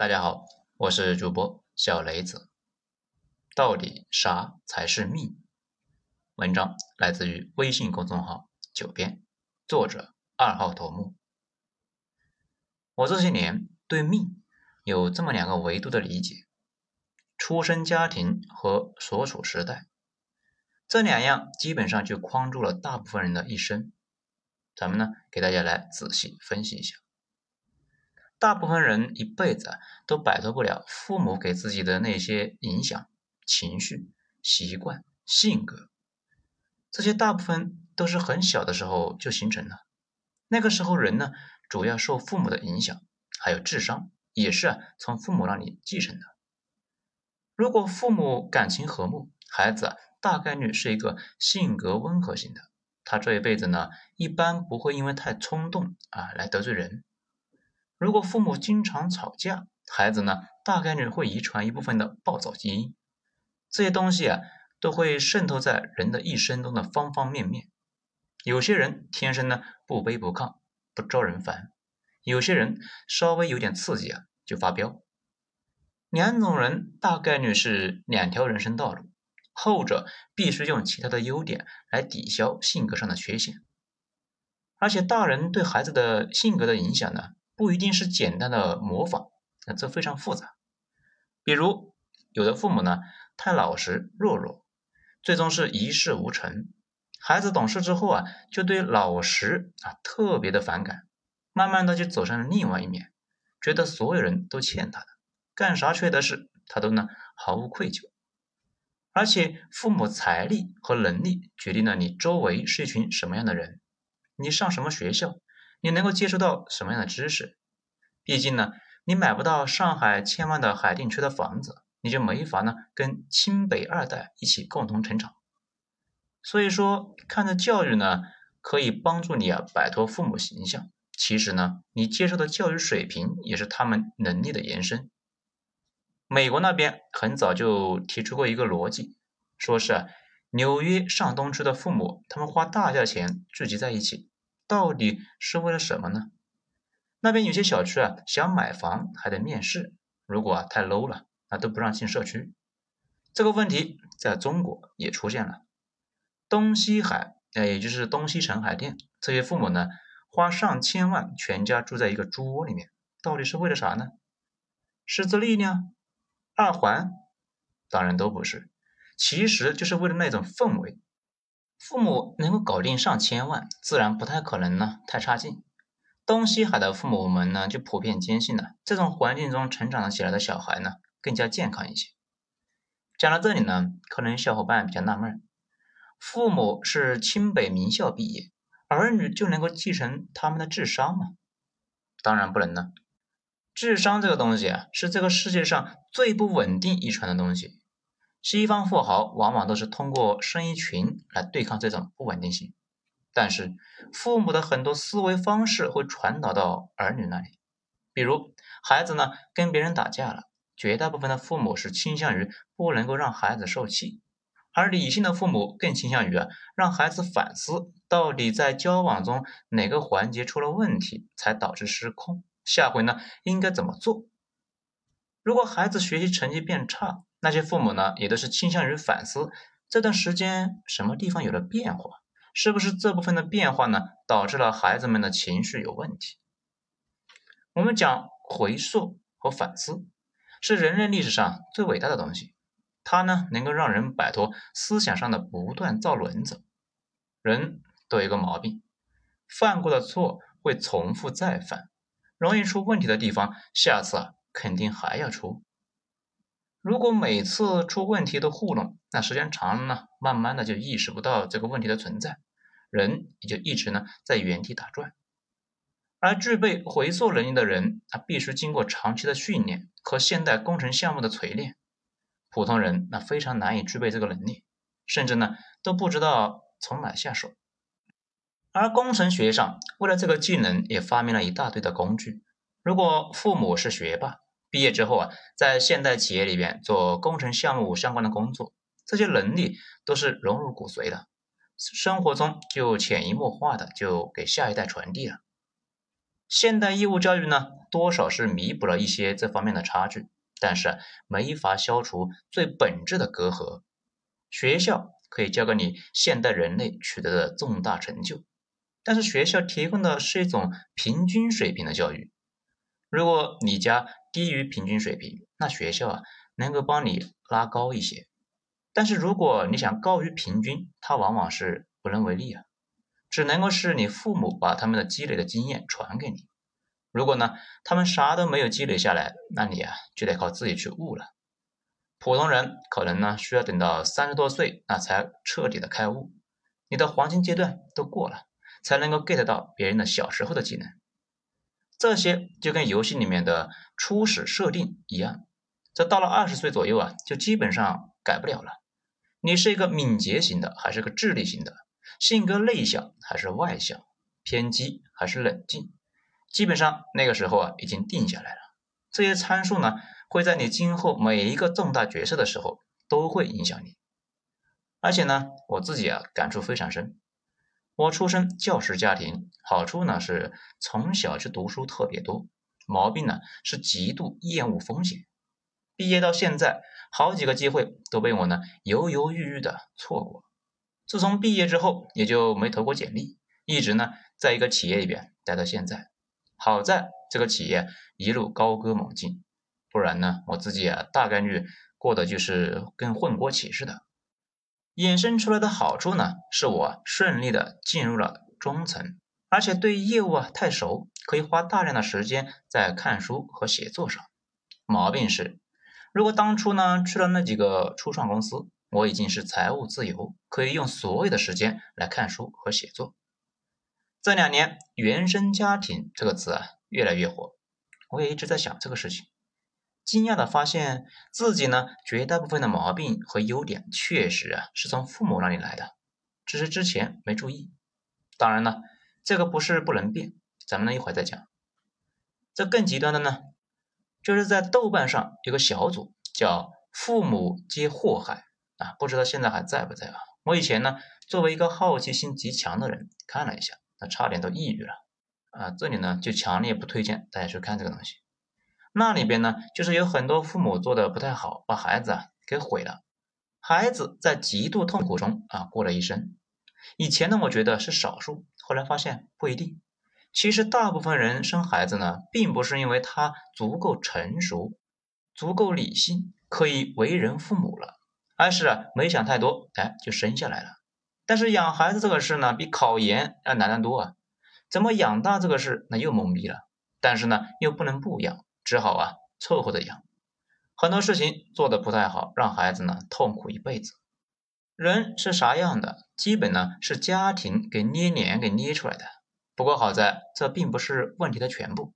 大家好，我是主播小雷子。到底啥才是命？文章来自于微信公众号九编，作者二号头目。我这些年对命有这么两个维度的理解：出生家庭和所处时代。这两样基本上就框住了大部分人的一生。咱们呢，给大家来仔细分析一下。大部分人一辈子都摆脱不了父母给自己的那些影响、情绪、习惯、性格，这些大部分都是很小的时候就形成了。那个时候人呢，主要受父母的影响，还有智商也是从父母那里继承的。如果父母感情和睦，孩子大概率是一个性格温和型的，他这一辈子呢，一般不会因为太冲动来得罪人。如果父母经常吵架，孩子呢，大概率会遗传一部分的暴躁基因。这些东西都会渗透在人的一生中的方方面面。有些人天生呢不卑不亢，不招人烦；有些人稍微有点刺激就发飙。两种人大概率是两条人生道路，后者必须用其他的优点来抵消性格上的缺陷。而且大人对孩子的性格的影响呢，不一定是简单的模仿，这非常复杂。比如有的父母呢太老实懦弱，最终是一事无成。孩子懂事之后就对老实特别的反感，慢慢的就走上了另外一面，觉得所有人都欠他的，干啥缺德事他都呢毫无愧疚。而且父母财力和能力决定了你周围是一群什么样的人，你上什么学校，你能够接触到什么样的知识。毕竟呢，你买不到上海千万的海淀区的房子，你就没法呢跟清北二代一起共同成长。所以说看着教育呢可以帮助你摆脱父母形象，其实呢你接受的教育水平也是他们能力的延伸。美国那边很早就提出过一个逻辑，说是纽约上东区的父母，他们花大价钱聚集在一起，到底是为了什么呢？那边有些小区想买房还得面试，如果太 low 了，那都不让进社区。这个问题在中国也出现了。东西海，也就是东西城海淀，这些父母呢，花上千万全家住在一个猪窝里面，到底是为了啥呢？是自立呢？二环？当然都不是，其实就是为了那种氛围。父母能够搞定上千万，自然不太可能呢太差劲。东西海的父母们呢，就普遍坚信了这种环境中成长起来的小孩呢更加健康一些。讲到这里呢，可能小伙伴比较纳闷，父母是清北名校毕业，儿女就能够继承他们的智商吗？当然不能呢。智商这个东西是这个世界上最不稳定遗传的东西。西方富豪往往都是通过生意群来对抗这种不稳定性，但是父母的很多思维方式会传导到儿女那里。比如孩子呢跟别人打架了，绝大部分的父母是倾向于不能够让孩子受气，而理性的父母更倾向于让孩子反思到底在交往中哪个环节出了问题才导致失控，下回呢应该怎么做。如果孩子学习成绩变差，那些父母呢也都是倾向于反思这段时间什么地方有了变化，是不是这部分的变化呢导致了孩子们的情绪有问题。我们讲回溯和反思是人类历史上最伟大的东西，它呢能够让人摆脱思想上的不断造轮子。人都有一个毛病，犯过的错会重复再犯，容易出问题的地方下次肯定还要出。如果每次出问题都糊弄，那时间长了呢，慢慢的就意识不到这个问题的存在，人也就一直呢在原地打转。而具备回溯能力的人，他必须经过长期的训练和现代工程项目的锤炼。普通人那非常难以具备这个能力，甚至呢都不知道从哪下手。而工程学上为了这个技能也发明了一大堆的工具。如果父母是学霸，毕业之后在现代企业里边做工程项目相关的工作，这些能力都是融入骨髓的，生活中就潜移默化的就给下一代传递了。现代义务教育呢，多少是弥补了一些这方面的差距，但是没法消除最本质的隔阂。学校可以教给你现代人类取得的重大成就，但是学校提供的是一种平均水平的教育。如果你家低于平均水平，那学校能够帮你拉高一些。但是如果你想高于平均，它往往是不能为力，只能够是你父母把他们的积累的经验传给你。如果呢，他们啥都没有积累下来，那你就得靠自己去悟了。普通人可能呢，需要等到30多岁，那才彻底的开悟，你的黄金阶段都过了，才能够 get 到别人的小时候的技能。这些就跟游戏里面的初始设定一样，这到了20岁左右就基本上改不了了。你是一个敏捷型的，还是个智力型的？性格内向还是外向？偏激还是冷静？基本上那个时候已经定下来了。这些参数呢，会在你今后每一个重大决策的时候都会影响你。而且呢，我自己感触非常深。我出身教师家庭，好处呢是从小就读书特别多，毛病呢是极度厌恶风险。毕业到现在，好几个机会都被我呢犹豫的错过。自从毕业之后，也就没投过简历，一直呢在一个企业里边待到现在。好在这个企业一路高歌猛进，不然呢，我自己大概率过的就是跟混锅起似的。衍生出来的好处呢，是我顺利的进入了中层，而且对业务太熟，可以花大量的时间在看书和写作上。毛病是，如果当初呢去了那几个初创公司，我已经是财务自由，可以用所有的时间来看书和写作。这2年，原生家庭这个词越来越火，我也一直在想这个事情。惊讶的发现自己呢，绝大部分的毛病和优点确实是从父母那里来的，只是之前没注意。当然了，这个不是不能变，咱们呢一会儿再讲。这更极端的呢，就是在豆瓣上有个小组叫父母皆祸害不知道现在还在不在我以前呢，作为一个好奇心极强的人看了一下，那差点都抑郁了这里呢就强烈不推荐大家去看这个东西。那里边呢，就是有很多父母做的不太好，把孩子给毁了，孩子在极度痛苦中过了一生。以前呢，我觉得是少数，后来发现不一定。其实大部分人生孩子呢，并不是因为他足够成熟、足够理性，可以为人父母了，而是没想太多，就生下来了。但是养孩子这个事呢，比考研难得多怎么养大这个事，那又懵逼了。但是呢，又不能不养。只好凑合着养，很多事情做得不太好，让孩子呢痛苦一辈子。人是啥样的，基本呢是家庭给捏脸给捏出来的。不过好在这并不是问题的全部。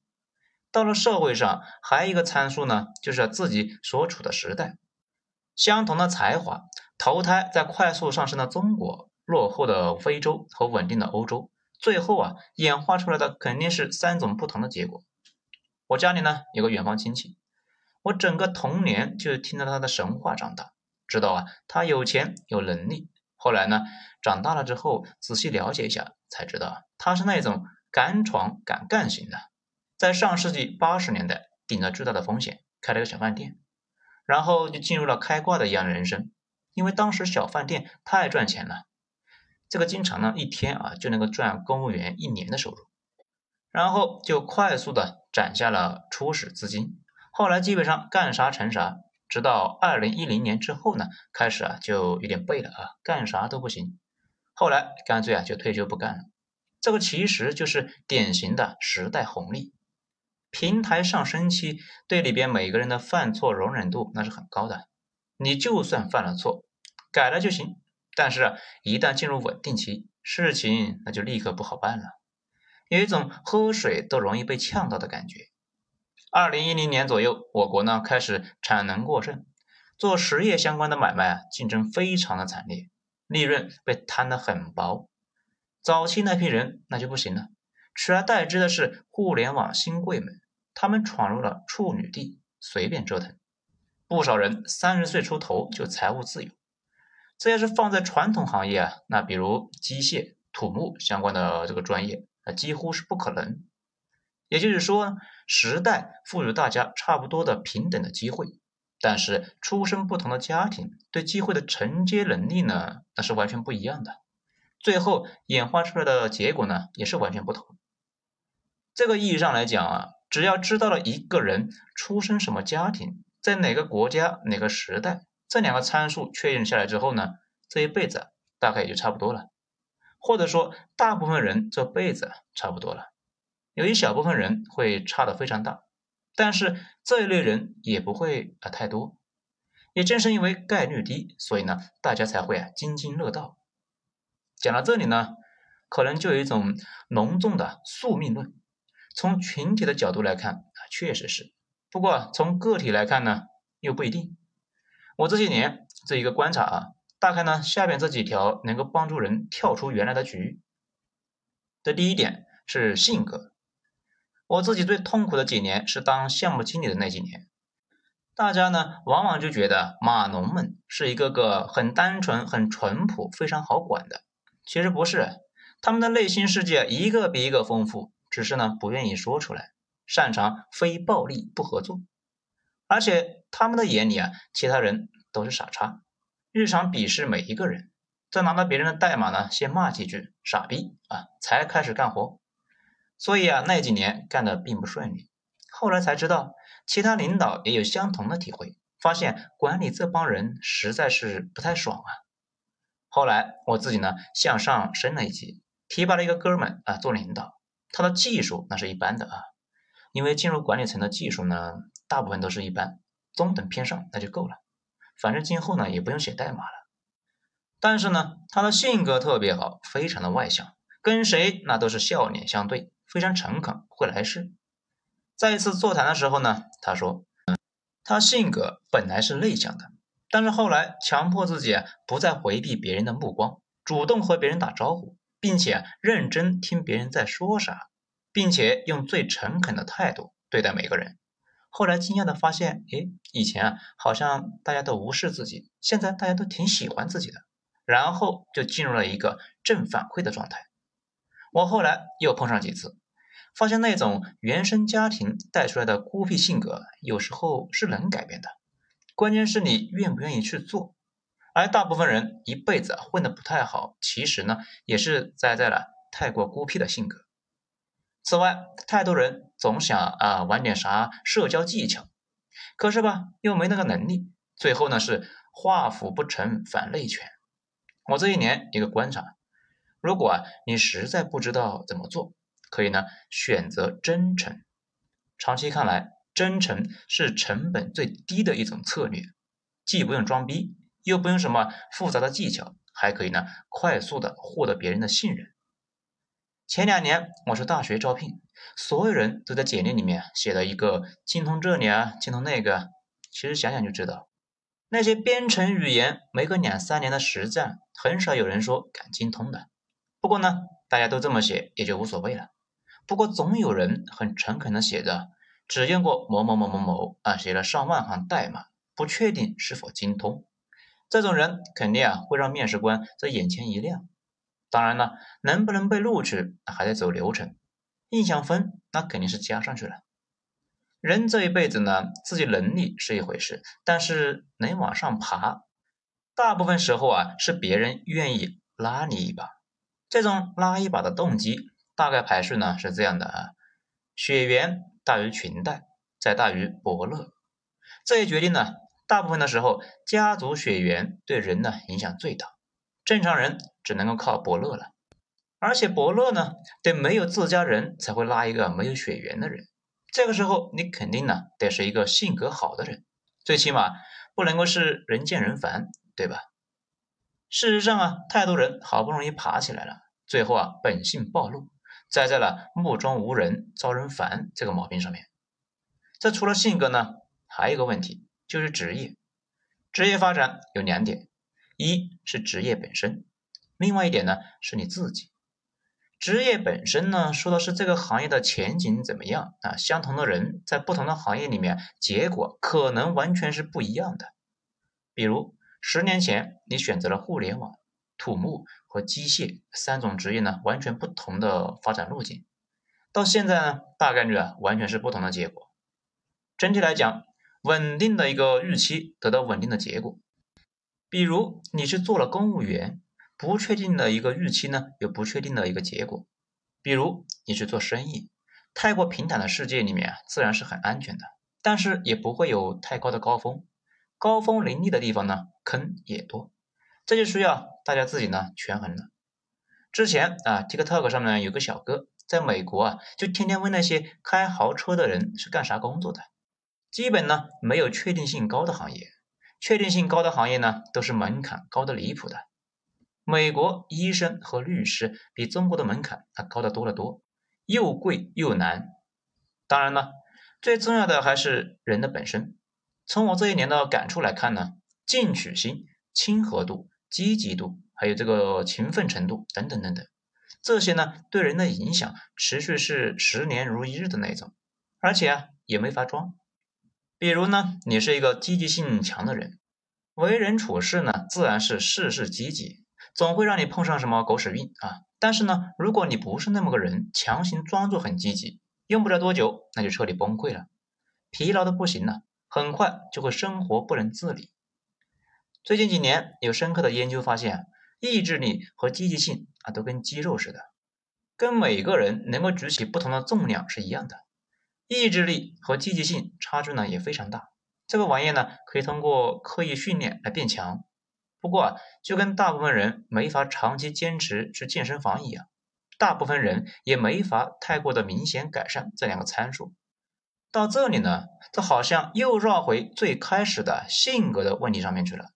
到了社会上，还有一个参数呢，就是自己所处的时代。相同的才华，投胎在快速上升的中国、落后的非洲和稳定的欧洲，最后演化出来的肯定是3种不同的结果。我家里呢有个远方亲戚，我整个童年就听到他的神话长大，知道他有钱有能力。后来呢，长大了之后仔细了解一下，才知道他是那种敢闯敢干型的，在上世纪80年代顶着巨大的风险开了个小饭店，然后就进入了开挂的一样的人生。因为当时小饭店太赚钱了，这个经常呢一天就能够赚公务员1年的收入，然后就快速的攒下了初始资金，后来基本上干啥成啥，直到2010年之后呢，开始就有点背了干啥都不行，后来干脆就退休不干了。这个其实就是典型的时代红利。平台上升期对里边每个人的犯错容忍度那是很高的，你就算犯了错，改了就行。但是一旦进入稳定期，事情那就立刻不好办了。有一种喝水都容易被呛到的感觉。2010年左右，我国呢开始产能过剩，做实业相关的买卖竞争非常的惨烈，利润被摊得很薄。早期那批人那就不行了，取而代之的是互联网新贵们，他们闯入了处女地，随便折腾。不少人30岁出头就财务自由。这要是放在传统行业那比如机械、土木相关的这个专业，那几乎是不可能。也就是说，时代赋予大家差不多的平等的机会，但是出身不同的家庭对机会的承接能力呢，那是完全不一样的，最后演化出来的结果呢，也是完全不同。这个意义上来讲啊，只要知道了一个人出身什么家庭，在哪个国家哪个时代，这两个参数确认下来之后呢，这一辈子大概也就差不多了，或者说大部分人这辈子差不多了。有一小部分人会差得非常大，但是这一类人也不会太多。也正是因为概率低，所以呢大家才会津津乐道。讲到这里呢，可能就有一种浓重的宿命论。从群体的角度来看，确实是，不过从个体来看呢，又不一定。我这些年这一个观察啊，大概呢下面这几条能够帮助人跳出原来的局。这第一点是性格。我自己最痛苦的几年是当项目经理的那几年，大家呢往往就觉得码农们是一个个很单纯很淳朴非常好管的，其实不是，他们的内心世界一个比一个丰富，只是呢不愿意说出来，擅长非暴力不合作，而且他们的眼里啊，其他人都是傻叉，日常鄙视每一个人，再拿到别人的代码呢先骂几句傻逼啊，才开始干活。所以啊，那几年干得并不顺利，后来才知道其他领导也有相同的体会，发现管理这帮人实在是不太爽啊。后来我自己呢向上升了一级，提拔了一个哥们啊做领导，他的技术那是一般的啊，因为进入管理层的技术呢，大部分都是一般，中等偏上那就够了，反正今后呢也不用写代码了。但是呢，他的性格特别好，非常的外向，跟谁那都是笑脸相对，非常诚恳，会来事。在一次座谈的时候呢，他说，他性格本来是内向的，但是后来强迫自己不再回避别人的目光，主动和别人打招呼，并且认真听别人在说啥，并且用最诚恳的态度对待每个人。后来惊讶的发现，以前好像大家都无视自己，现在大家都挺喜欢自己的，然后就进入了一个正反馈的状态。我后来又碰上几次，发现那种原生家庭带出来的孤僻性格，有时候是能改变的，关键是你愿不愿意去做。而大部分人一辈子混得不太好，其实呢也是栽在了太过孤僻的性格。此外，太多人总想玩点啥社交技巧，可是吧又没那个能力，最后呢是画虎不成反类犬。我这一年一个观察，如果你实在不知道怎么做，可以呢选择真诚。长期看来，真诚是成本最低的一种策略，既不用装逼，又不用什么复杂的技巧，还可以呢快速的获得别人的信任。前2年我是大学招聘，所有人都在简历里面写了一个精通这里啊精通那个，其实想想就知道，那些编程语言没个2-3年的实战，很少有人说敢精通的。不过呢大家都这么写也就无所谓了。不过总有人很诚恳的写着只用过某某某某某写了上万行代码，不确定是否精通。这种人肯定会让面试官在眼前一亮。当然了，能不能被录取还在走流程，印象分那肯定是加上去了。人这一辈子呢，自己能力是一回事，但是能往上爬，大部分时候是别人愿意拉你一把。这种拉一把的动机大概排序呢是这样的血缘大于裙带，再大于伯乐。这一决定呢，大部分的时候家族血缘对人呢影响最大，正常人只能够靠伯乐了，而且伯乐呢得没有自家人才会拉一个没有血缘的人，这个时候你肯定呢得是一个性格好的人，最起码不能够是人见人烦，对吧？事实上太多人好不容易爬起来了，最后本性暴露，栽在了目中无人遭人烦这个毛病上面。这除了性格呢，还有一个问题，就是职业。职业发展有2点，一是职业本身，另外一点呢是你自己。职业本身呢说的是这个行业的前景怎么样相同的人在不同的行业里面结果可能完全是不一样的。比如10年前你选择了互联网、土木和机械3种职业呢完全不同的发展路径，到现在呢，大概率啊完全是不同的结果。整体来讲，稳定的一个预期得到稳定的结果。比如你是做了公务员，不确定的一个预期呢，有不确定的一个结果。比如你是做生意，太过平坦的世界里面啊，自然是很安全的，但是也不会有太高的高峰。高峰林立的地方呢，坑也多，这就需要大家自己呢权衡了。之前啊 ，TikTok 上面有个小哥在美国啊，就天天问那些开豪车的人是干啥工作的。基本呢没有确定性高的行业，确定性高的行业呢都是门槛高的离谱的。美国医生和律师比中国的门槛高得多得多，又贵又难。当然呢，最重要的还是人的本身。从我这一年的感触来看呢，进取心、亲和度、积极度，还有这个勤奋程度等等等等，这些呢对人的影响持续是10年如一日的那种，而且啊也没法装。比如呢，你是一个积极性强的人，为人处事呢自然是事事积极，总会让你碰上什么狗屎运啊。但是呢，如果你不是那么个人，强行装作很积极，用不着多久那就彻底崩溃了，疲劳的不行了，很快就会生活不能自理。最近几年有深刻的研究发现，意志力和积极性啊都跟肌肉似的，跟每个人能够举起不同的重量是一样的。意志力和积极性差距呢也非常大，这个玩意呢可以通过刻意训练来变强。不过啊，就跟大部分人没法长期坚持去健身房一样，大部分人也没法太过的明显改善这两个参数。到这里呢，这好像又绕回最开始的性格的问题上面去了。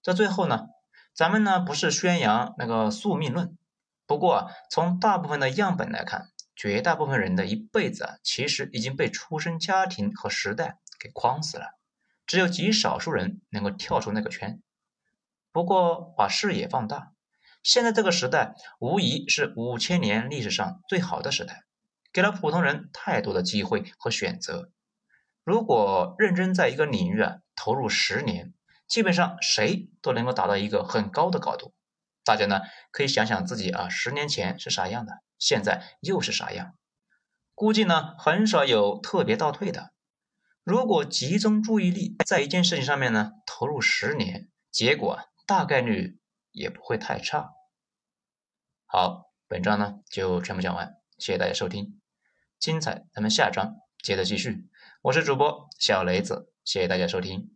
这最后呢，咱们呢不是宣扬那个宿命论，不过啊，从大部分的样本来看，绝大部分人的一辈子啊，其实已经被出生家庭和时代给框死了，只有极少数人能够跳出那个圈。不过把视野放大，现在这个时代无疑是5000年历史上最好的时代，给了普通人太多的机会和选择。如果认真在一个领域啊投入10年，基本上谁都能够达到一个很高的高度。大家呢可以想想自己啊10年前是啥样的，现在又是啥样，估计呢很少有特别倒退的。如果集中注意力在一件事情上面呢投入10年，结果大概率也不会太差。好，本章呢就全部讲完，谢谢大家收听，精彩咱们下章接着继续。我是主播小雷子，谢谢大家收听。